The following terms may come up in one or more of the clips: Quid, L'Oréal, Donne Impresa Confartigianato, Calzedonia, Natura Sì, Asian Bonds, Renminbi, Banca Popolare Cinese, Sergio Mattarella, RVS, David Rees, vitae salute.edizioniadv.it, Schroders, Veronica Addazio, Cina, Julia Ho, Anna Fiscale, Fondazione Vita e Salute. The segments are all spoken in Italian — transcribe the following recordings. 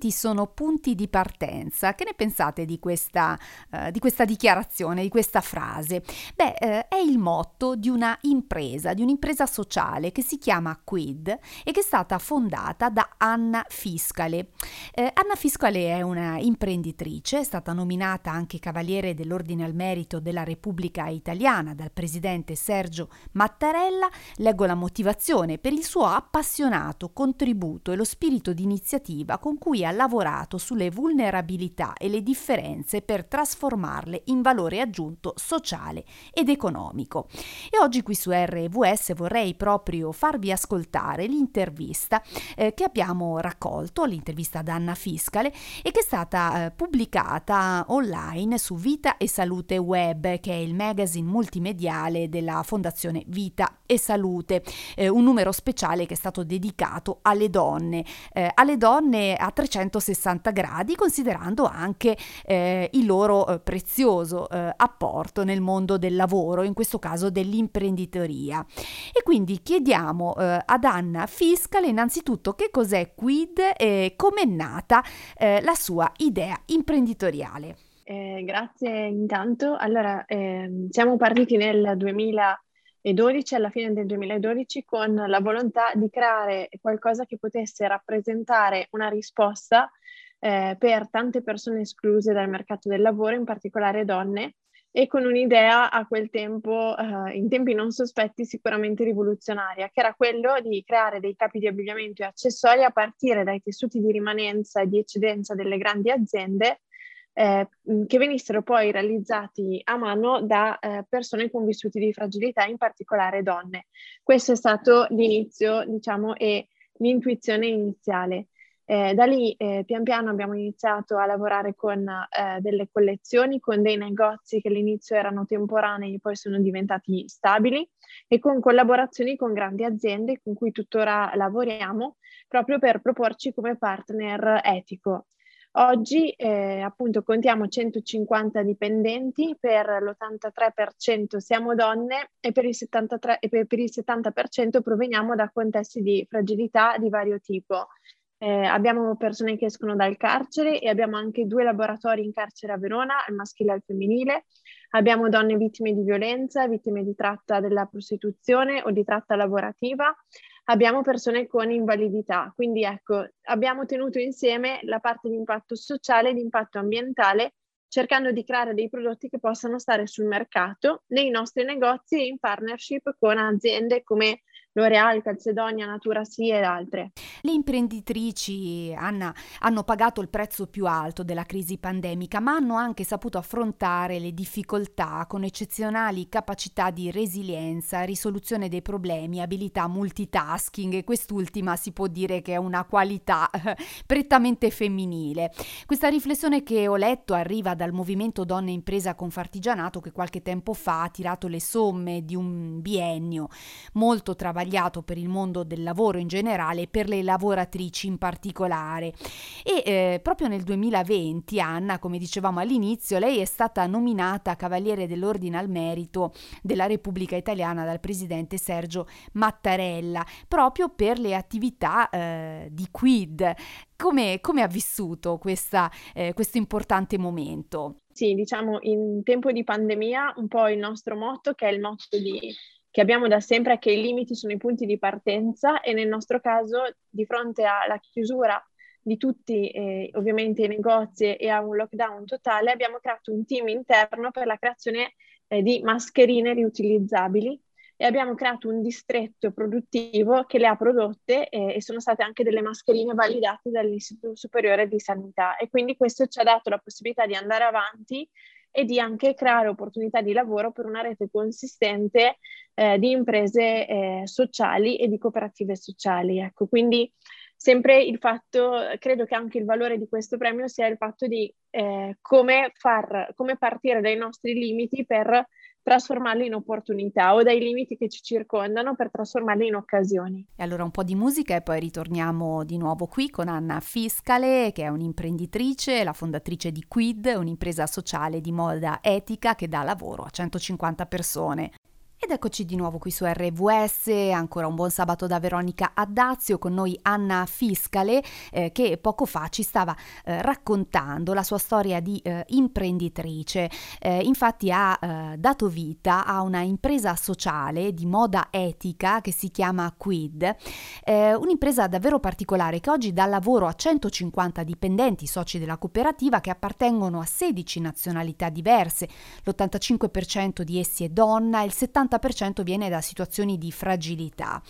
limiti sono punti di partenza. Che ne pensate di questa dichiarazione, di questa frase? È il motto di un'impresa sociale che si chiama Quid e che è stata fondata da Anna Fiscale. Anna Fiscale è una imprenditrice, è stata nominata anche Cavaliere dell'Ordine al Merito della Repubblica Italiana dal presidente Sergio Mattarella. Leggo la motivazione: per il suo appassionato contributo e lo spirito di iniziativa con cui ha lavorato sulle vulnerabilità e le differenze per trasformarle in valore aggiunto sociale ed economico. E oggi qui su RVS vorrei proprio farvi ascoltare l'intervista che abbiamo raccolto, l'intervista ad Anna Fiscale, e che è stata pubblicata online su Vita e Salute Web, che è il magazine multimediale della Fondazione Vita e Salute, un numero speciale che è stato dedicato alle donne a 360 gradi, considerando anche il loro prezioso apporto nel mondo del lavoro, in questo caso dell'imprenditoria. E quindi chiediamo ad Anna Fiscale innanzitutto che cos'è Quid e come è nata la sua idea imprenditoriale. Grazie intanto. Allora, siamo partiti nel 2012, alla fine del 2012, con la volontà di creare qualcosa che potesse rappresentare una risposta per tante persone escluse dal mercato del lavoro, in particolare donne, e con un'idea a quel tempo, in tempi non sospetti, sicuramente rivoluzionaria, che era quello di creare dei capi di abbigliamento e accessori a partire dai tessuti di rimanenza e di eccedenza delle grandi aziende, che venissero poi realizzati a mano da persone con vissuti di fragilità, in particolare donne. Questo è stato l'inizio, diciamo, e l'intuizione iniziale. Da lì pian piano abbiamo iniziato a lavorare con delle collezioni, con dei negozi che all'inizio erano temporanei, poi sono diventati stabili, e con collaborazioni con grandi aziende con cui tuttora lavoriamo, proprio per proporci come partner etico. Oggi appunto contiamo 150 dipendenti, per l'83% siamo donne e per il 70% proveniamo da contesti di fragilità di vario tipo. Abbiamo persone che escono dal carcere e abbiamo anche 2 laboratori in carcere a Verona, al maschile e al femminile. Abbiamo donne vittime di violenza, vittime di tratta della prostituzione o di tratta lavorativa. Abbiamo persone con invalidità. Quindi ecco, abbiamo tenuto insieme la parte di impatto sociale e di impatto ambientale, cercando di creare dei prodotti che possano stare sul mercato, nei nostri negozi e in partnership con aziende come L'Oréal, Calzedonia, Natura Sì e altre. Le imprenditrici, Anna, hanno pagato il prezzo più alto della crisi pandemica, ma hanno anche saputo affrontare le difficoltà con eccezionali capacità di resilienza, risoluzione dei problemi, abilità multitasking, e quest'ultima si può dire che è una qualità prettamente femminile. Questa riflessione che ho letto arriva dal movimento Donne Impresa Confartigianato, che qualche tempo fa ha tirato le somme di un biennio molto travagliato per il mondo del lavoro in generale e per le lavoratrici in particolare. E proprio nel 2020, Anna, come dicevamo all'inizio, lei è stata nominata Cavaliere dell'Ordine al Merito della Repubblica Italiana dal presidente Sergio Mattarella, proprio per le attività di Quid. Come ha vissuto questo importante momento? Sì, diciamo, in tempo di pandemia un po' il nostro motto, che è il motto che abbiamo da sempre, che i limiti sono i punti di partenza, e nel nostro caso, di fronte alla chiusura di tutti ovviamente i negozi e a un lockdown totale, abbiamo creato un team interno per la creazione di mascherine riutilizzabili, e abbiamo creato un distretto produttivo che le ha prodotte, e sono state anche delle mascherine validate dall'Istituto Superiore di Sanità, e quindi questo ci ha dato la possibilità di andare avanti e di anche creare opportunità di lavoro per una rete consistente di imprese sociali e di cooperative sociali. Ecco, quindi sempre il fatto, credo che anche il valore di questo premio sia il fatto di come partire dai nostri limiti per trasformarli in opportunità, o dai limiti che ci circondano per trasformarli in occasioni. E allora un po' di musica e poi ritorniamo di nuovo qui con Anna Fiscale, che è un'imprenditrice, la fondatrice di Quid, un'impresa sociale di moda etica che dà lavoro a 150 persone. Ed eccoci di nuovo qui su RVS, ancora un buon sabato da Veronica Addazio, con noi Anna Fiscale che poco fa ci stava raccontando la sua storia di imprenditrice, infatti ha dato vita a una impresa sociale di moda etica che si chiama Quid, un'impresa davvero particolare che oggi dà lavoro a 150 dipendenti, soci della cooperativa che appartengono a 16 nazionalità diverse, l'85% di essi è donna, il 70% viene da situazioni di fragilità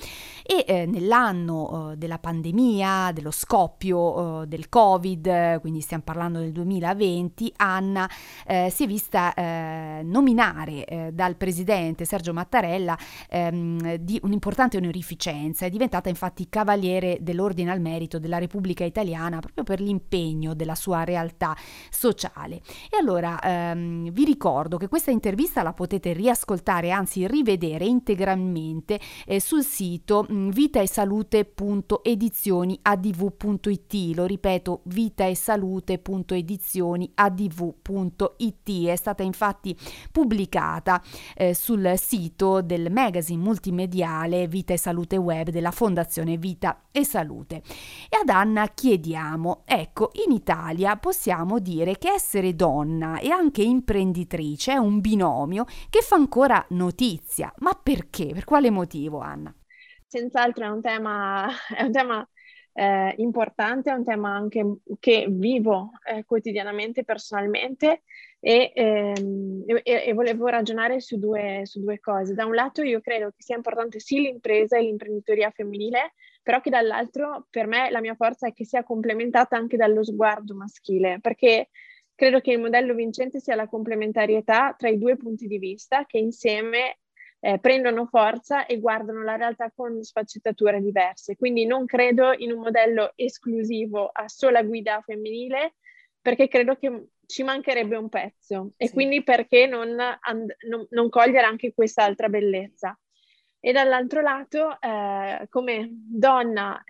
e nell'anno della pandemia, dello scoppio del Covid, quindi stiamo parlando del 2020, Anna si è vista nominare dal presidente Sergio Mattarella di un'importante onorificenza, è diventata infatti cavaliere dell'Ordine al Merito della Repubblica Italiana proprio per l'impegno della sua realtà sociale. E allora vi ricordo che questa intervista la potete riascoltare, anzi rivedere integralmente sul sito vitae salute.edizioniadv.it, lo ripeto, vitae salute.edizioniadv.it, è stata infatti pubblicata sul sito del magazine multimediale Vita e Salute Web della Fondazione Vita e Salute. E ad Anna chiediamo, ecco, in Italia possiamo dire che essere donna e anche imprenditrice è un binomio che fa ancora notizia, ma perché? Per quale motivo, Anna? Senz'altro è un tema importante, è un tema anche che vivo quotidianamente, personalmente, e volevo ragionare su due cose. Da un lato io credo che sia importante sì l'impresa e l'imprenditoria femminile, però che dall'altro per me la mia forza è che sia complementata anche dallo sguardo maschile, perché credo che il modello vincente sia la complementarietà tra i due punti di vista che insieme prendono forza e guardano la realtà con sfaccettature diverse. Quindi non credo in un modello esclusivo a sola guida femminile, perché credo che ci mancherebbe un pezzo e sì. Quindi perché non cogliere anche quest'altra bellezza. E dall'altro lato, come donna,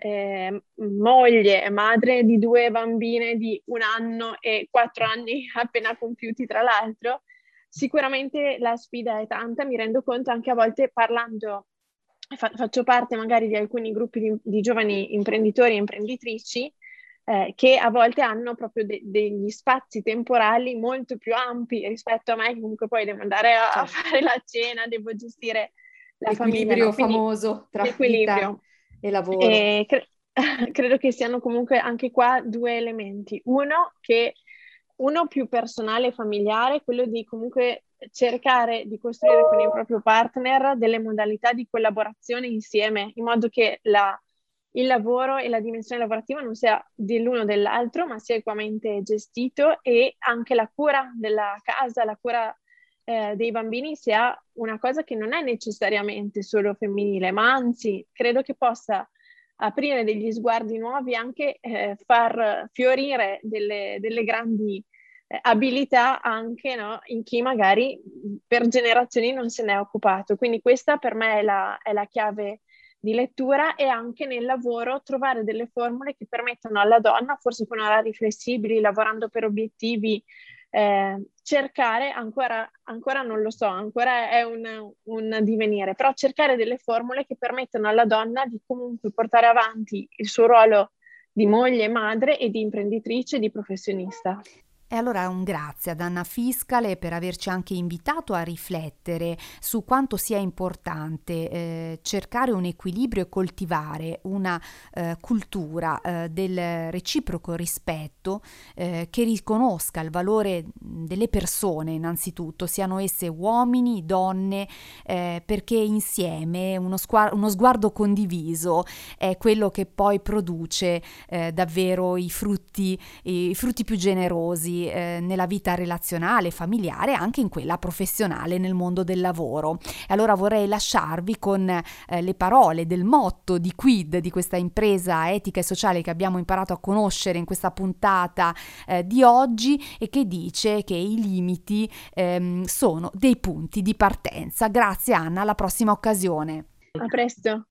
moglie, madre di due bambine di 1 anno e 4 anni appena compiuti, tra l'altro, sicuramente la sfida è tanta, mi rendo conto anche a volte parlando, faccio parte magari di alcuni gruppi di giovani imprenditori e imprenditrici che a volte hanno proprio degli spazi temporali molto più ampi rispetto a me, comunque poi devo andare a fare la cena, devo gestire la famiglia. L'equilibrio famoso tra vita e lavoro. E credo che siano comunque anche qua due elementi. Uno più personale e familiare, quello di comunque cercare di costruire con il proprio partner delle modalità di collaborazione insieme, in modo che il lavoro e la dimensione lavorativa non sia dell'uno o dell'altro, ma sia equamente gestito, e anche la cura della casa, la cura dei bambini sia una cosa che non è necessariamente solo femminile, ma anzi credo che possa aprire degli sguardi nuovi, anche far fiorire delle grandi abilità anche, no, in chi magari per generazioni non se n'è occupato. Quindi questa per me è la chiave di lettura, e anche nel lavoro trovare delle formule che permettano alla donna, forse con orari flessibili, lavorando per obiettivi, cercare ancora non lo so, ancora è un divenire, però cercare delle formule che permettano alla donna di comunque portare avanti il suo ruolo di moglie, madre e di imprenditrice, di professionista. E allora un grazie ad Anna Fiscale per averci anche invitato a riflettere su quanto sia importante cercare un equilibrio e coltivare una cultura del reciproco rispetto che riconosca il valore delle persone innanzitutto, siano esse uomini, donne, perché insieme uno sguardo condiviso è quello che poi produce davvero i frutti più generosi nella vita relazionale, familiare, anche in quella professionale, nel mondo del lavoro. E allora vorrei lasciarvi con le parole del motto di Quid, di questa impresa etica e sociale che abbiamo imparato a conoscere in questa puntata di oggi, e che dice che i limiti sono dei punti di partenza. Grazie Anna, alla prossima occasione. A presto.